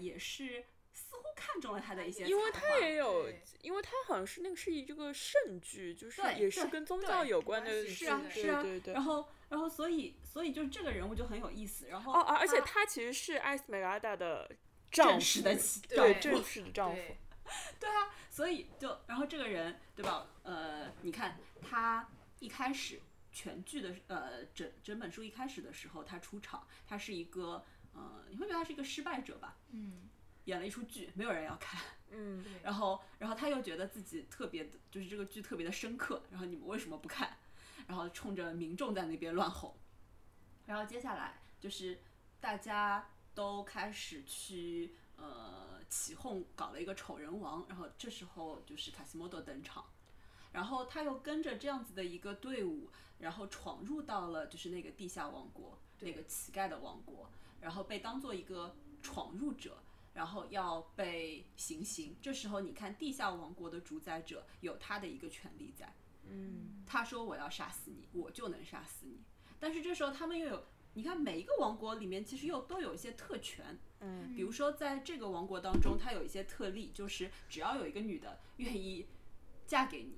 也是似乎看中了他的一些才华，因为他也有，因为他好像是那个是一个圣剧，就是也是跟宗教有关的，是啊是啊，对对对，然后所以就是这个人物就很有意思，然后而且他其实是艾丝美拉达的丈夫，对，正式的丈夫，对啊，所以就然后这个人对吧？你看他一开始全剧的整本书一开始的时候，他出场，他是一个你会觉得他是一个失败者吧？嗯。演了一出剧，没有人要看，嗯，然后他又觉得自己特别的，就是这个剧特别的深刻，然后你们为什么不看？然后冲着民众在那边乱吼，然后接下来就是大家都开始去起哄，搞了一个丑人王，然后这时候就是卡西莫多登场，然后他又跟着这样子的一个队伍，然后闯入到了就是那个地下王国，那个乞丐的王国，然后被当做一个闯入者。然后要被行刑，这时候你看地下王国的主宰者有他的一个权利在，嗯，他说我要杀死你，我就能杀死你。但是这时候他们又有，你看每一个王国里面其实又都有一些特权，嗯，比如说在这个王国当中，他有一些特例，就是只要有一个女的愿意嫁给你，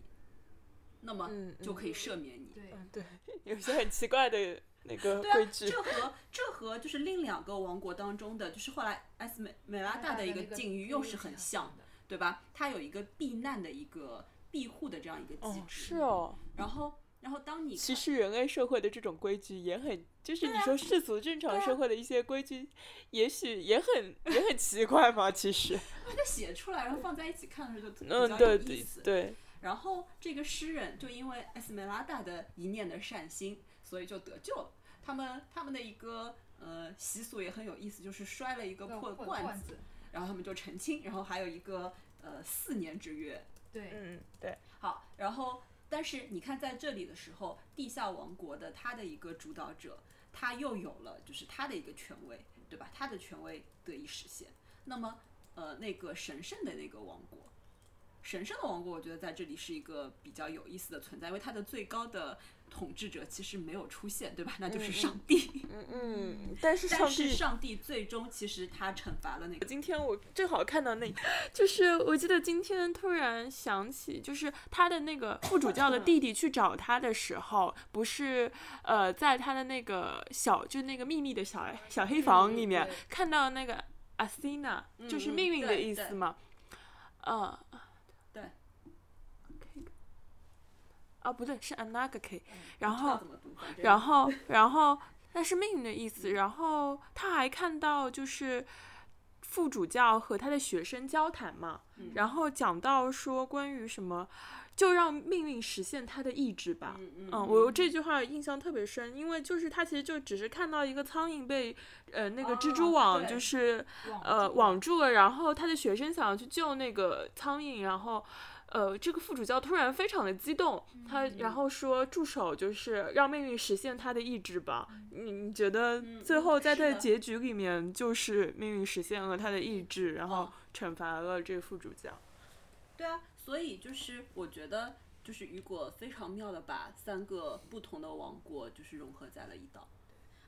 那么就可以赦免你。对，有些很奇怪的。那个规矩对啊，这和就是另两个王国当中的，就是后来艾丝美拉达的一个境遇又是很像的，对吧？它有一个避难的一个庇护的这样一个机制，是哦。然后当你其实人类社会的这种规矩也很，就是你说世俗正常社会的一些规矩，也许也很奇怪嘛，其实。它写出来然后放在一起看的时候就比较有意思，对。然后这个诗人就因为艾丝美拉达的一念的善心，所以就得救了。他们的一个习俗也很有意思，就是摔了一个破罐子，然后他们就成亲，然后还有一个4年之约。对，嗯，对。好，然后但是你看在这里的时候，地下王国的他的一个主导者，他又有了就是他的一个权威，对吧？他的权威得以实现。那么那个神圣的那个王国。神圣的王国我觉得在这里是一个比较有意思的存在，因为它的最高的统治者其实没有出现，对吧？那就是上帝。但是上帝最终其实他惩罚了那个。今天我正好看到那，就是我记得今天突然想起，就是他的那个副主教的弟弟去找他的时候，不是在他的那个就那个秘密的小黑房里面看到那个阿西娜，就是命运的意思嘛，不对，是 anarchy， 然后那是命运的意思。然后他还看到就是副主教和他的学生交谈嘛，然后讲到说关于什么，就让命运实现他的意志吧。我这句话印象特别深，因为就是他其实就只是看到一个苍蝇被那个蜘蛛网就是网住了，然后他的学生想要去救那个苍蝇，然后。这个副主教突然非常的激动，他然后说助手就是让命运实现他的意志吧。你觉得最后在他的结局里面就是命运实现了他的意志，然后惩罚了这个副主教。对啊，所以就是我觉得就是雨果非常妙的把3个不同的王国就是融合在了一道。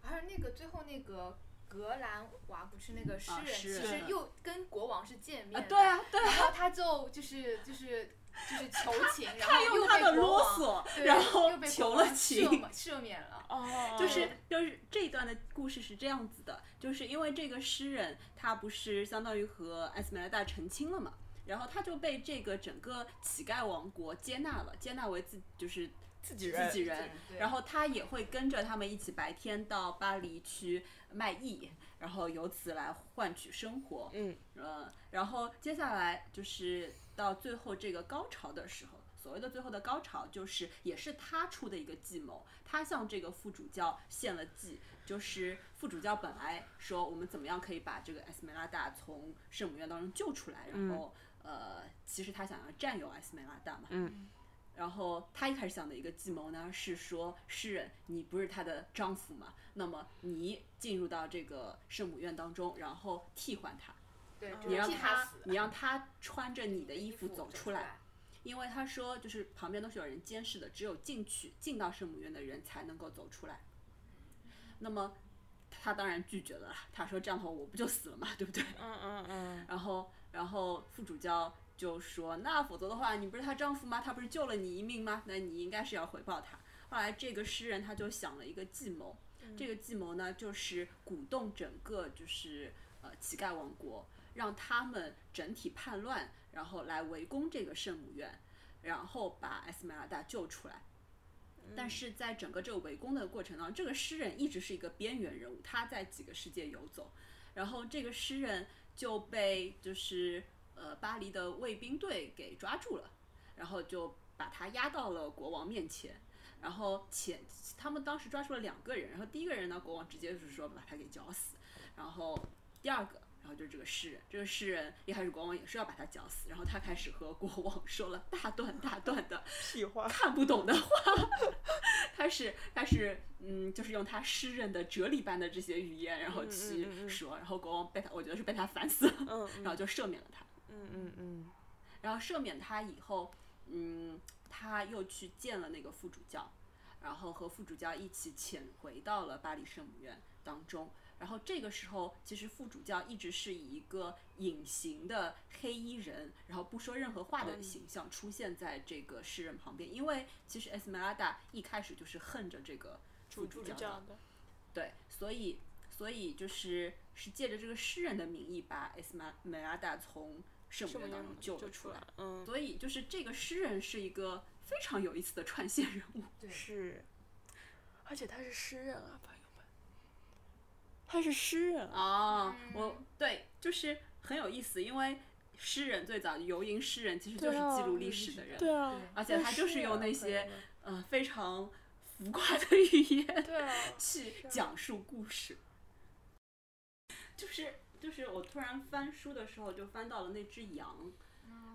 而那个最后那个格兰瓦不是那个诗人，其实又跟国王是见面的，对啊对啊，然后他就是求情，然后又被国王，然后求了情，赦免了。就是这一段的故事是这样子的，就是因为这个诗人他不是相当于和艾丝美拉达成亲了嘛，然后他就被这个整个乞丐王国接纳为自己人，然后他也会跟着他们一起白天到巴黎去卖艺，然后由此来换取生活。然后接下来就是到最后这个高潮的时候，所谓的最后的高潮就是也是他出的一个计谋，他向这个副主教献了计，就是副主教本来说我们怎么样可以把这个艾丝美拉达从圣母院当中救出来，然后其实他想要占有艾丝美拉达嘛，然后他一开始想的一个计谋呢是说诗人你不是他的丈夫嘛，那么你进入到这个圣母院当中，然后替换他，对，你让他穿着你的衣服走出来，因为他说就是旁边都是有人监视的，只有进到圣母院的人才能够走出来。那么他当然拒绝了，他说这样的话我不就死了嘛，对不对？然后副主教就说那否则的话你不是她丈夫吗？他不是救了你一命吗？那你应该是要回报他。后来这个诗人他就想了一个计谋，这个计谋呢就是鼓动整个就是乞丐王国，让他们整体叛乱，然后来围攻这个圣母院，然后把艾丝美拉达救出来。但是在整个这个围攻的过程当中，这个诗人一直是一个边缘人物，他在几个世界游走，然后这个诗人就被就是巴黎的卫兵队给抓住了，然后就把他押到了国王面前，然后他们当时抓住了2个人，然后第一个人呢，国王直接就是说把他给绞死，然后第二个，然后就是这个诗人一开始国王也是要把他绞死，然后他开始和国王说了大段的屁话，看不懂的话，他是就是用他诗人的哲理般的这些语言然后去说，然后国王被他，我觉得是被他烦死了，然后就赦免了他，然后赦免他以后，他又去见了那个副主教，然后和副主教一起潜回到了巴黎圣母院当中。然后这个时候其实副主教一直是以一个隐形的黑衣人，然后不说任何话的形象出现在这个诗人旁边，因为其实艾丝美拉达一开始就是恨着这个副主教的，对，所以就是借着这个诗人的名义把艾丝美拉达从圣母院当中救了出来，所以就是这个诗人是一个非常有意思的串线人物，对，是，而且他是诗人啊，朋友们，他是诗人啊，对，就是很有意思，因为诗人最早游吟诗人其实就是记录历史的人，对啊，而且他就是用那些非常浮夸的语言去讲述故事，就是我突然翻书的时候就翻到了那只羊，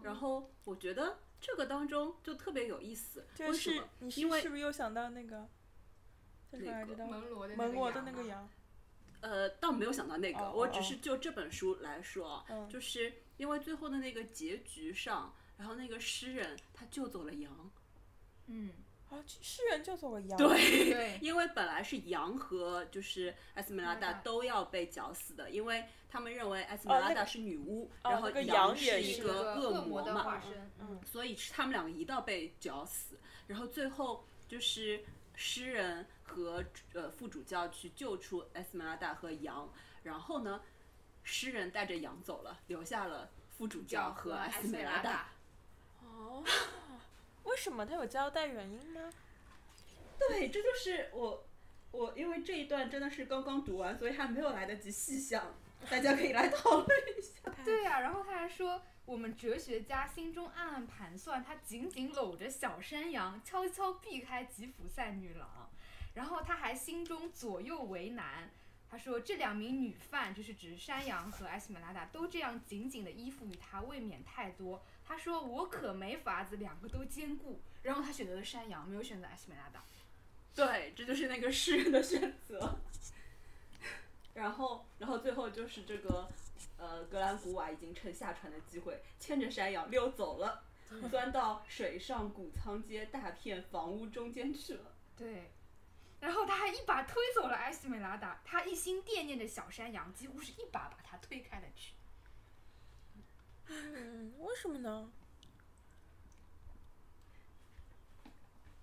然后我觉得这个当中就特别有意思，就是你是不是又想到那个门罗的那个羊？倒没有想到那个，我只是就这本书来说，就是因为最后的那个结局上，然后那个诗人他救走了羊，诗人救走了羊，对，因为本来是羊和就是艾丝美拉达都要被绞死的，因为他们认为艾丝美拉达是女巫，然后羊是一个恶魔嘛，所以他们两个一道被绞死，然后最后就是诗人和副主教去救出艾丝美拉达和羊，然后呢诗人带着羊走了，留下了副主教和艾丝美拉达。为什么他有交代原因吗？对，这就是我因为这一段真的是刚刚读完，所以还没有来得及细想，大家可以来讨论一下。对啊，然后他还说我们哲学家心中暗暗盘算，他紧紧搂着小山羊，悄悄避开吉普赛女郎，然后他还心中左右为难，他说这2名女犯，就是指山羊和艾丝美拉达，都这样紧紧的依附于他，未免太多。他说我可没法子2个都兼顾，然后他选择了山羊，没有选择艾丝美拉达。对，这就是那个诗人的选择。然后最后就是这个格兰古瓦已经趁下船的机会，牵着山羊溜走了，钻到水上谷仓街大片房屋中间去了。对。然后他还一把推走了艾丝美拉达，他一心惦念着小山羊，几乎是一把把他推开了去。为什么呢？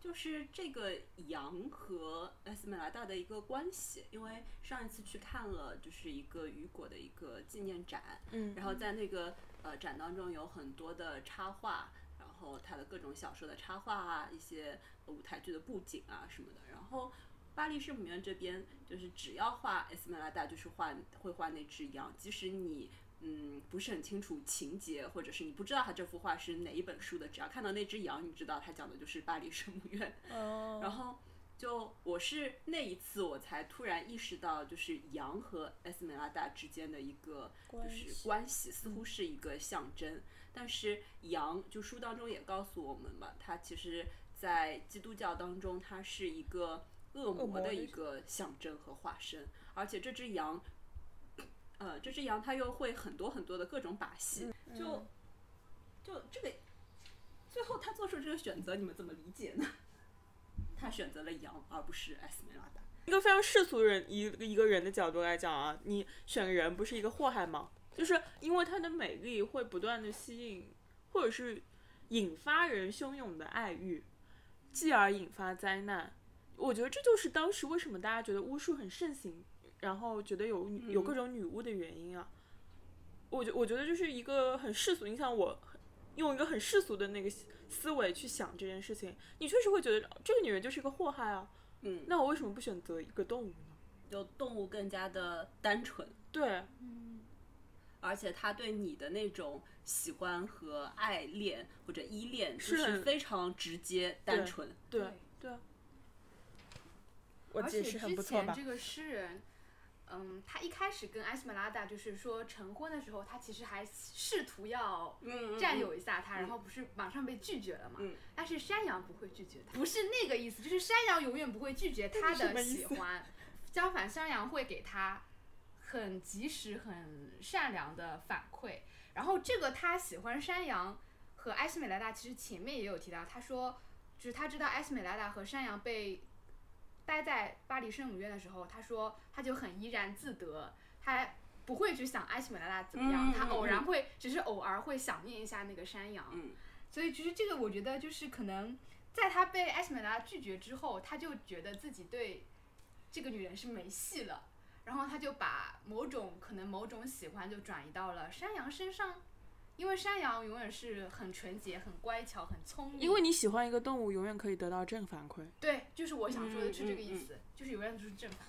就是这个羊和艾丝美拉达的一个关系，因为上一次去看了就是一个雨果的一个纪念展，然后在那个展当中有很多的插画，然后他的各种小说的插画啊，一些舞台剧的布景啊什么的，然后巴黎圣母院这边就是只要画艾丝美拉达就是会画那只羊，即使你不是很清楚情节，或者是你不知道他这幅画是哪一本书的，只要看到那只羊，你知道他讲的就是巴黎圣母院。然后就我是那一次我才突然意识到，就是羊和艾丝美拉达之间的一个就是关系，似乎是一个象征。但是羊就书当中也告诉我们嘛，它其实在基督教当中它是一个恶魔的一个象征和化身，而且这只羊它又会很多很多的各种把戏，就这个最后他做出这个选择，你们怎么理解呢？他选择了羊，而不是艾丝美拉达。一个非常世俗人一个人的角度来讲啊，你选人不是一个祸害吗？就是因为他的美丽会不断的吸引或者是引发人汹涌的爱欲，继而引发灾难。我觉得这就是当时为什么大家觉得巫术很盛行，然后觉得有各种女巫的原因啊。我觉得就是一个很世俗，你像我用一个很世俗的那个思维去想这件事情，你确实会觉得这个女人就是一个祸害啊。那我为什么不选择一个动物呢？就动物更加的单纯，对，而且他对你的那种喜欢和爱恋或者依恋就是非常直接单纯。对，我解释很不错吧。而且之前这个诗人他一开始跟艾丝美拉达就是说成婚的时候，他其实还试图要占有一下他，然后不是马上被拒绝了嘛？但是山羊不会拒绝他，不是那个意思，就是山羊永远不会拒绝他的喜欢，相反，山羊会给他很及时、很善良的反馈。然后这个他喜欢山羊和艾丝美拉达，其实前面也有提到，他说就是他知道艾丝美拉达和山羊被待在巴黎圣母院的时候，他说他就很怡然自得，他不会去想艾丝美拉达怎么样，他只是偶尔会想念一下那个山羊。所以就是这个，我觉得就是可能在他被艾丝美拉达拒绝之后，他就觉得自己对这个女人是没戏了，然后他就把某种喜欢就转移到了山羊身上，因为山羊永远是很纯洁、很乖巧、很聪明。因为你喜欢一个动物，永远可以得到正反馈。对，就是我想说的是这个意思，就是永远都是正反馈。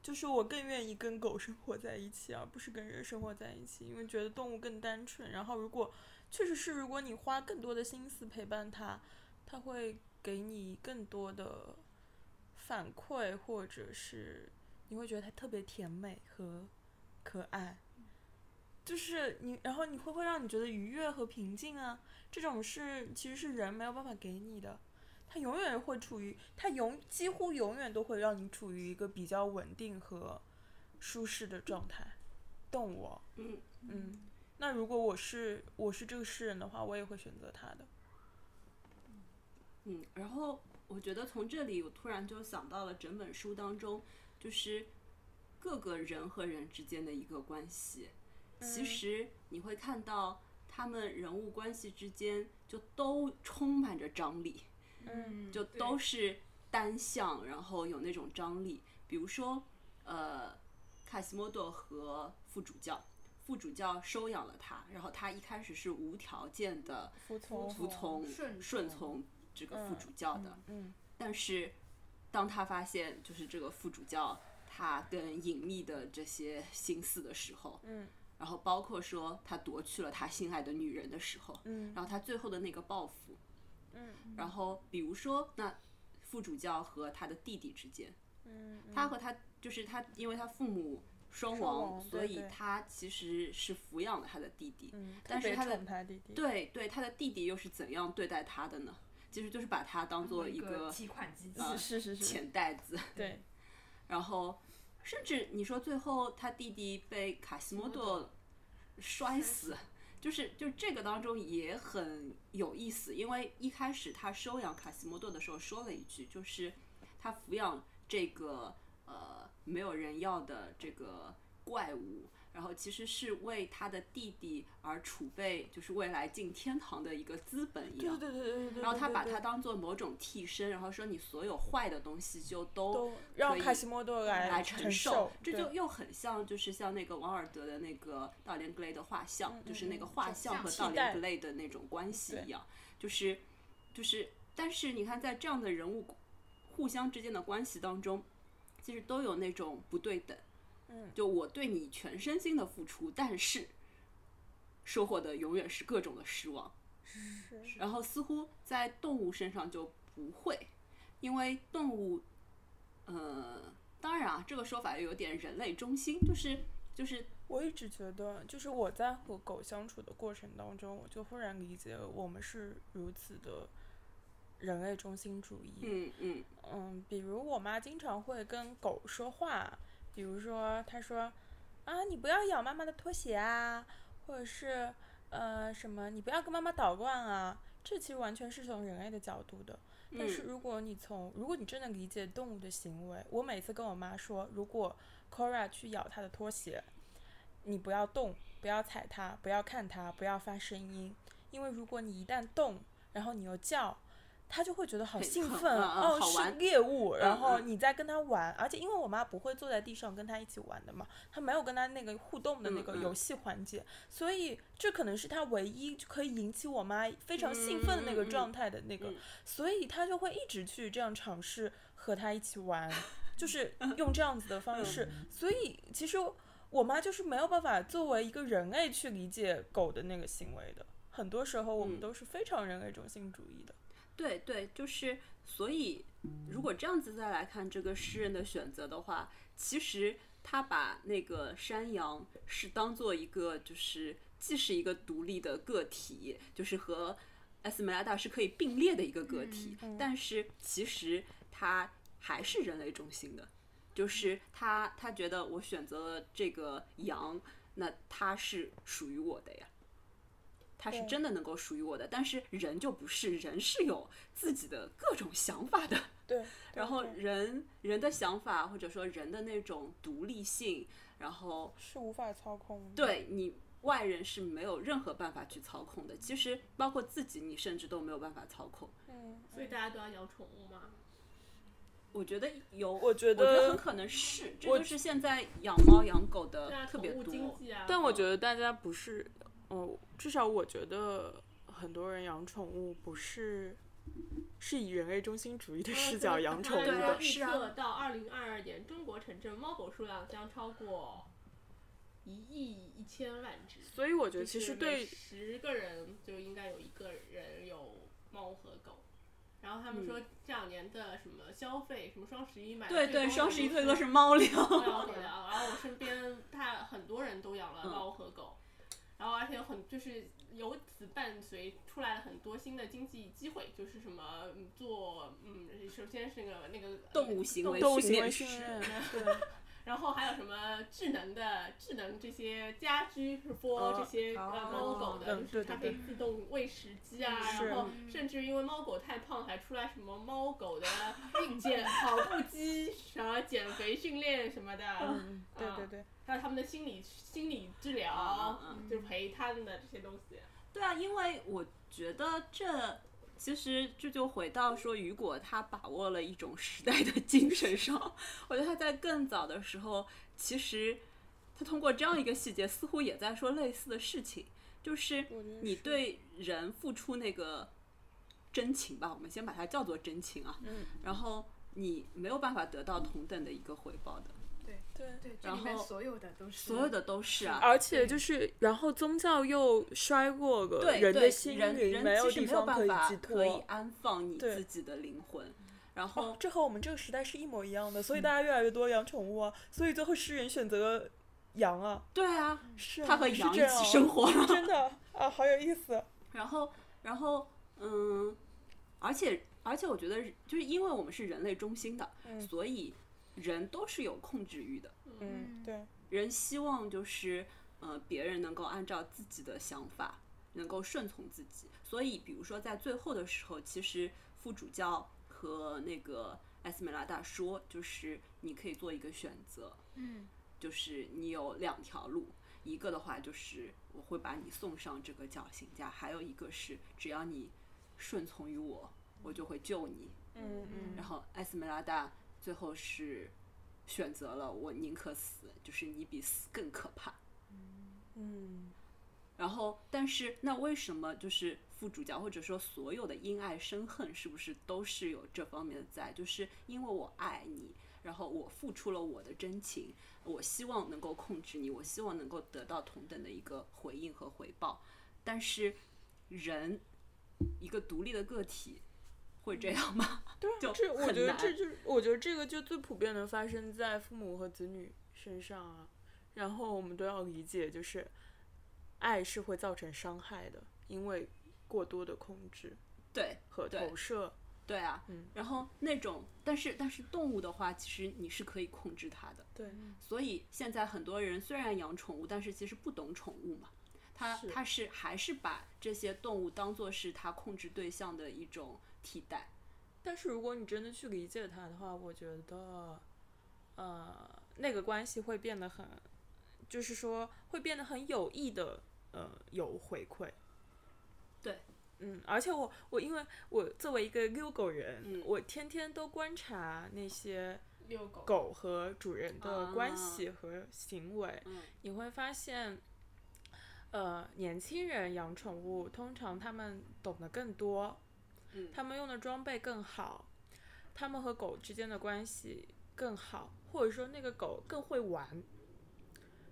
就是我更愿意跟狗生活在一起，而不是跟人生活在一起，因为觉得动物更单纯。然后如果你花更多的心思陪伴它，它会给你更多的反馈，或者是你会觉得它特别甜美和可爱。就是你，然后你会让你觉得愉悦和平静啊，这种是其实是人没有办法给你的，它永远会处于，几乎永远都会让你处于一个比较稳定和舒适的状态。动物，那如果我是这个诗人的话，我也会选择他的。然后我觉得从这里我突然就想到了整本书当中，就是各个人和人之间的一个关系。其实你会看到他们人物关系之间就都充满着张力，就都是单向，然后有那种张力。比如说卡西莫多和副主教收养了他，然后他一开始是无条件的顺从这个副主教的，但是当他发现就是这个副主教他跟隐秘的这些心思的时候，然后包括说他夺去了他心爱的女人的时候，然后他最后的那个报复，然后比如说那副主教和他的弟弟之间，他和他就是他，因为他父母双亡，所以他其实是抚养了他的弟弟，但是他的弟弟，对他的弟弟又是怎样对待他的呢？其实就是把他当做一个提款机，是钱袋子，对，然后。甚至你说最后他弟弟被卡西莫多摔死，就这个当中也很有意思，因为一开始他收养卡西莫多的时候说了一句，就是他抚养这个没有人要的这个怪物，然后其实是为他的弟弟而储备，就是未来进天堂的一个资本一样。对。然后他把它当做某种替身，然后说你所有坏的东西就都让卡西莫多来承受。这就又很像，就是像那个王尔德的那个《道连格雷的画像》，就是那个画像和道连格雷的那种关系一样。就是，但是你看，在这样的人物互相之间的关系当中，其实都有那种不对等。就我对你全身心的付出，但是收获的永远是各种的失望。然后似乎在动物身上就不会，因为动物当然啊，这个说法有点人类中心，就是我一直觉得，就是我在和狗相处的过程当中，我就忽然理解我们是如此的人类中心主义。比如我妈经常会跟狗说话，比如说她说啊，你不要咬妈妈的拖鞋啊，或者是什么你不要跟妈妈捣乱啊，这其实完全是从人类的角度的。但是如果你真的理解动物的行为，我每次跟我妈说，如果 Cora 去咬她的拖鞋，你不要动，不要踩她，不要看她，不要发声音，因为如果你一旦动，然后你又叫，她就会觉得好兴奋哦，是猎物，然后你在跟她玩。而且因为我妈不会坐在地上跟她一起玩的嘛，她没有跟她那个互动的那个游戏环节，所以这可能是她唯一可以引起我妈非常兴奋的那个状态的那个，所以她就会一直去这样尝试和她一起玩，就是用这样子的方式。所以其实我妈就是没有办法作为一个人类去理解狗的那个行为的，很多时候我们都是非常人类中心主义的。对对，就是所以如果这样子再来看这个诗人的选择的话，其实他把那个山羊是当做一个，就是既是一个独立的个体，就是和艾丝美拉达是可以并列的一个个体，但是其实他还是人类中心的，就是他觉得我选择了这个羊，那它是属于我的呀，它是真的能够属于我的。但是人就不是，人是有自己的各种想法的。对，然后人的想法或者说人的那种独立性，然后是无法操控的。对，你外人是没有任何办法去操控的，其实包括自己你甚至都没有办法操控。所以大家都要养宠物吗？我觉得很可能是，这就是现在养猫养狗的特别多。但我觉得大家不是至少我觉得很多人养宠物不是以人类中心主义的视角养宠物的。预测到2022年，中国城镇猫狗数量将超过110,000,000只。所以我觉得其实对10个人就应该有1个人有猫和狗。然后他们说这2年的什么消费，什么双11买，对对，双11最多是猫粮。然后我身边很多人都养了猫和狗，然后而且就是由此伴随出来了很多新的经济机会，就是什么首先是那个动物行为训练对，然后还有什么智能这些家居直播，这些猫狗的，就是它可以自动喂食机啊，然后甚至因为猫狗太胖还出来什么猫狗的跑步机，然后减肥训练什么的。对对对，还有他们的心理治疗，就是陪他们的这些东西。对啊，因为我觉得其实这就回到说，雨果他把握了一种时代的精神上。我觉得他在更早的时候，其实他通过这样一个细节似乎也在说类似的事情，就是你对人付出那个真情吧，我们先把它叫做真情啊，然后你没有办法得到同等的一个回报的。对对对，这里面所有的都是啊，而且就是然后宗教又衰落了，对，人的心灵没有地方可以寄托，可以安放你自己的灵魂。然后这和我们这个时代是一模一样的，所以大家越来越多养宠物啊，所以最后诗人选择了羊啊。对啊，是啊，他和羊一起生活了，真的啊，好有意思。然后而且我觉得就是因为我们是人类中心的，所以人都是有控制欲的。对，人希望就是别人能够按照自己的想法，能够顺从自己。所以比如说在最后的时候，其实副主教和那个艾丝美拉达说，就是你可以做一个选择，就是你有2条路，一个的话就是我会把你送上这个绞刑架，还有一个是只要你顺从于我，我就会救你。然后艾丝美拉达最后是选择了我宁可死，就是你比死更可怕。然后但是那为什么就是副主教或者说所有的因爱生恨是不是都是有这方面的在，就是因为我爱你，然后我付出了我的真情，我希望能够控制你，我希望能够得到同等的一个回应和回报。但是人一个独立的个体会这样吗？对，这我觉得这就我觉得这个就最普遍的发生在父母和子女身上啊。然后我们都要理解，就是爱是会造成伤害的，因为过多的控制对和投射。 对啊，然后那种，但是动物的话，其实你是可以控制它的。对，所以现在很多人虽然养宠物，但是其实不懂宠物嘛，他是还是把这些动物当作是他控制对象的一种替代。但是如果你真的去理解它的话，我觉得，那个关系会变得很，就是说会变得很有益的，有回馈。对。而且我因为我作为一个遛狗人，我天天都观察那些狗和主人的关系和行为，你会发现，年轻人养宠物，通常他们懂得更多，他们用的装备更好，他们和狗之间的关系更好，或者说那个狗更会玩，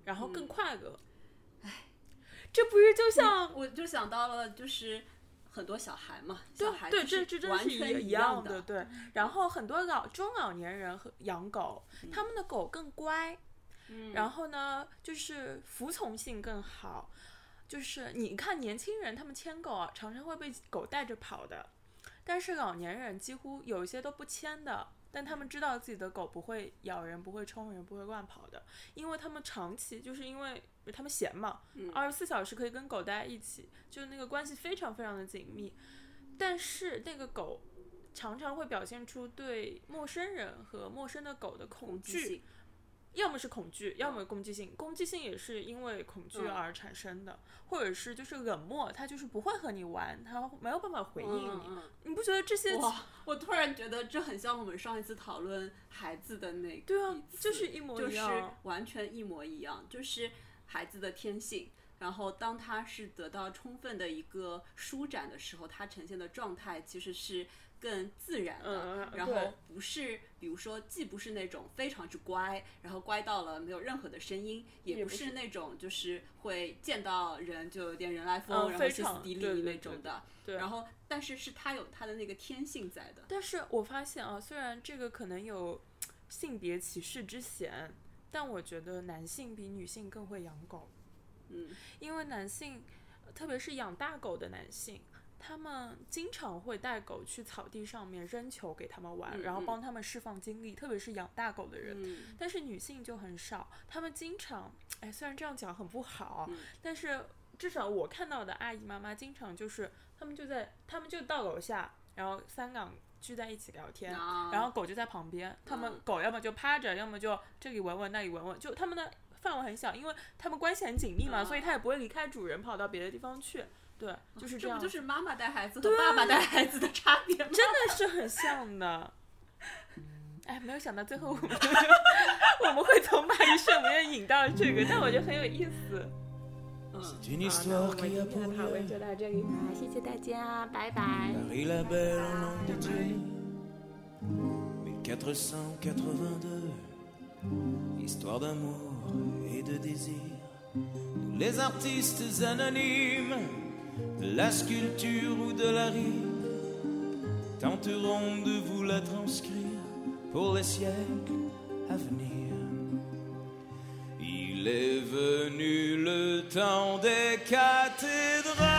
然后更快乐。这不是就像我就想到了，就是。很多小孩嘛，小孩这完全一样的，对。然后很多中老年人养狗，他们的狗更乖，然后呢，就是服从性更好。就是你看年轻人他们牵狗啊，常常会被狗带着跑的，但是老年人几乎有一些都不牵的，但他们知道自己的狗不会咬人、不会冲人、不会乱跑的，因为他们长期就是因为。他们闲嘛，24小时可以跟狗待一起，就那个关系非常非常的紧密。但是那个狗常常会表现出对陌生人和陌生的狗的恐惧，要么是恐惧，要么攻击性。攻击性也是因为恐惧而产生的，或者是就是冷漠，它就是不会和你玩，它没有办法回应你。你不觉得这些？哇，我突然觉得这很像我们上一次讨论孩子的那个，对啊，就是一模一样，就是完全一模一样，就是。孩子的天性，然后当他是得到充分的一个舒展的时候，他呈现的状态其实是更自然的，然后不是比如说既不是那种非常之乖，然后乖到了没有任何的声音，也不是那种就是会见到人就有点人来疯，然后歇斯底里那种的，对对对对，然后但是是他有他的那个天性在的。但是我发现啊，虽然这个可能有性别歧视之嫌，但我觉得男性比女性更会养狗，因为男性，特别是养大狗的男性，他们经常会带狗去草地上面扔球给他们玩，然后帮他们释放精力，特别是养大狗的人。但是女性就很少，他们经常，哎，虽然这样讲很不好，但是至少我看到的阿姨妈妈经常就是，他们就到楼下，然后三两。聚在一起聊天，然后狗就在旁边，他们狗要么就趴着，要么就这里闻闻那里闻闻，就他们的范围很小，因为他们关系很紧密嘛，所以他也不会离开主人跑到别的地方去。对，就是这样。这不就是妈妈带孩子和爸爸带孩子的差别吗？真的是很像的。哎，没有想到最后我们会从马医生里面引到这个，但我觉得很有意思。好，那我们今天的讨论就到这里吧，谢谢大家，拜拜。 1482 Histoire d'amour et de désir Tous les artistes anonymes De la sculpture ou de la rime Tenteront de vous la transcrire Pour les siècles à venir Il est venu le temps des cathédrales